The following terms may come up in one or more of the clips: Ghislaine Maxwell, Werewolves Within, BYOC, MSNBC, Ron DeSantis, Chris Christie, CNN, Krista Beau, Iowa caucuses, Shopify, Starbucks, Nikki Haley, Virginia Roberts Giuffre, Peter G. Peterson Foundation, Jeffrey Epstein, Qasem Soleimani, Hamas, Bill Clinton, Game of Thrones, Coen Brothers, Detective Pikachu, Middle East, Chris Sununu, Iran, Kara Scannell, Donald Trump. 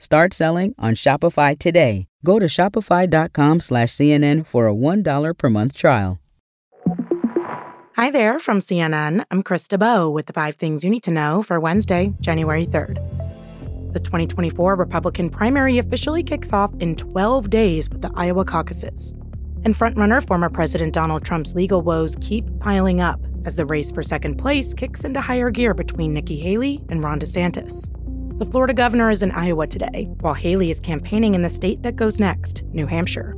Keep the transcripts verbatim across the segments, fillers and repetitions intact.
Start selling on Shopify today. Go to shopify dot com slash C N N for a one dollar per month trial. Hi there from C N N. I'm Krista Beau with the five things you need to know for Wednesday, January third. The twenty twenty-four Republican primary officially kicks off in twelve days with the Iowa caucuses. And frontrunner former President Donald Trump's legal woes keep piling up as the race for second place kicks into higher gear between Nikki Haley and Ron DeSantis. The Florida governor is in Iowa today, while Haley is campaigning in the state that goes next, New Hampshire.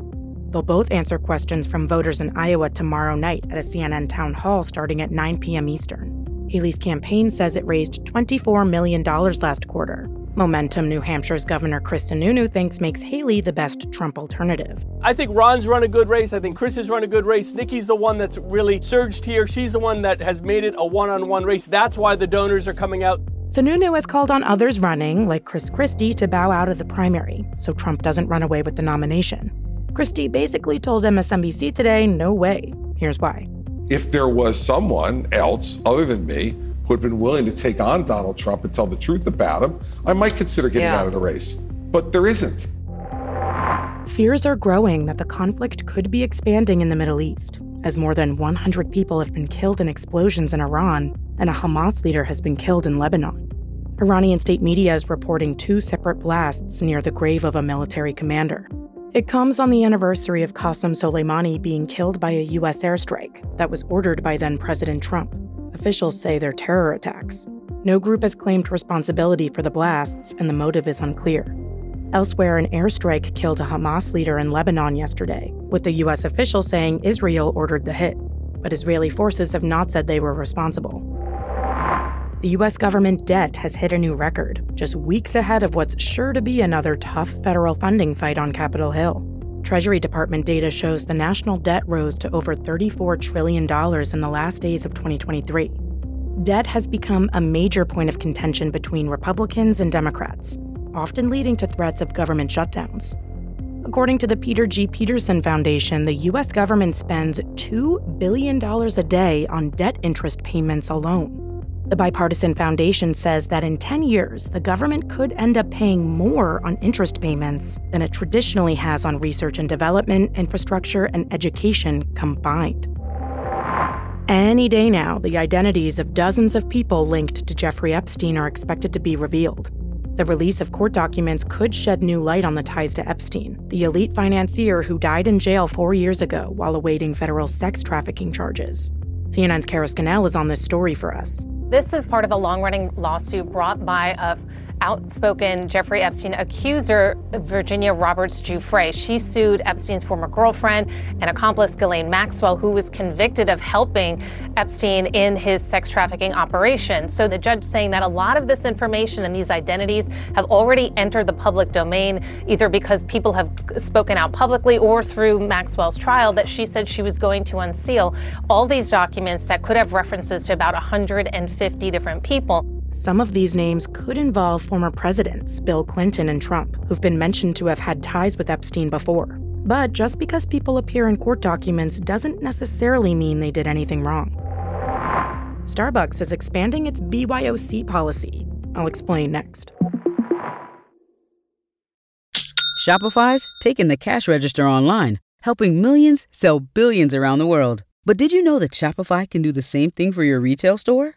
They'll both answer questions from voters in Iowa tomorrow night at a C N N town hall starting at nine p.m. Eastern. Haley's campaign says it raised twenty-four million dollars last quarter. Momentum New Hampshire's Governor Chris Sununu thinks makes Haley the best Trump alternative. I think Ron's run a good race. I think Chris has run a good race. Nikki's the one that's really surged here. She's the one that has made it a one-on-one race. That's why the donors are coming out. Sununu has called on others running, like Chris Christie, to bow out of the primary, so Trump doesn't run away with the nomination. Christie basically told M S N B C today, no way. Here's why. If there was someone else other than me who had been willing to take on Donald Trump and tell the truth about him, I might consider getting yeah. out of the race. But there isn't. Fears are growing that the conflict could be expanding in the Middle East, as more than one hundred people have been killed in explosions in Iran, and a Hamas leader has been killed in Lebanon. Iranian state media is reporting two separate blasts near the grave of a military commander. It comes on the anniversary of Qasem Soleimani being killed by a U S airstrike that was ordered by then-President Trump. Officials say they're terror attacks. No group has claimed responsibility for the blasts, and the motive is unclear. Elsewhere, an airstrike killed a Hamas leader in Lebanon yesterday, with the U S official saying Israel ordered the hit. But Israeli forces have not said they were responsible. The U S government debt has hit a new record, just weeks ahead of what's sure to be another tough federal funding fight on Capitol Hill. Treasury Department data shows the national debt rose to over thirty-four trillion dollars in the last days of twenty twenty-three. Debt has become a major point of contention between Republicans and Democrats, often leading to threats of government shutdowns. According to the Peter G. Peterson Foundation, the U S government spends two billion dollars a day on debt interest payments alone. The bipartisan foundation says that in ten years, the government could end up paying more on interest payments than it traditionally has on research and development, infrastructure, and education combined. Any day now, the identities of dozens of people linked to Jeffrey Epstein are expected to be revealed. The release of court documents could shed new light on the ties to Epstein, the elite financier who died in jail four years ago while awaiting federal sex trafficking charges. C N N's Kara Scannell is on this story for us. This is part of a long-running lawsuit brought by an outspoken Jeffrey Epstein accuser, Virginia Roberts Giuffre. She sued Epstein's former girlfriend and accomplice, Ghislaine Maxwell, who was convicted of helping Epstein in his sex trafficking operation. So the judge saying that a lot of this information and these identities have already entered the public domain, either because people have spoken out publicly or through Maxwell's trial that she said she was going to unseal all these documents that could have references to about one hundred fifty different people. Some of these names could involve former presidents, Bill Clinton and Trump, who've been mentioned to have had ties with Epstein before. But just because people appear in court documents doesn't necessarily mean they did anything wrong. Starbucks is expanding its B Y O C policy. I'll explain next. Shopify's taking the cash register online, helping millions sell billions around the world. But did you know that Shopify can do the same thing for your retail store?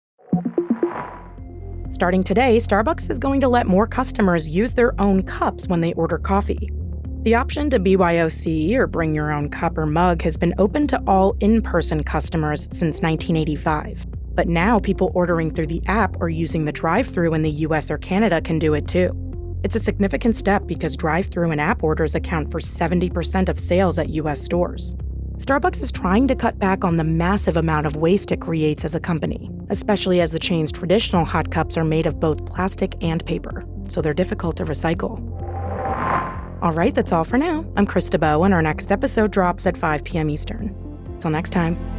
Starting today, Starbucks is going to let more customers use their own cups when they order coffee. The option to B Y O C or bring your own cup or mug has been open to all in-person customers since nineteen eighty-five. But now people ordering through the app or using the drive-thru in the U S or Canada can do it too. It's a significant step because drive-thru and app orders account for seventy percent of sales at U S stores. Starbucks is trying to cut back on the massive amount of waste it creates as a company, especially as the chain's traditional hot cups are made of both plastic and paper, so they're difficult to recycle. All right, that's all for now. I'm Krista Beau, and our next episode drops at five p.m. Eastern. Till next time.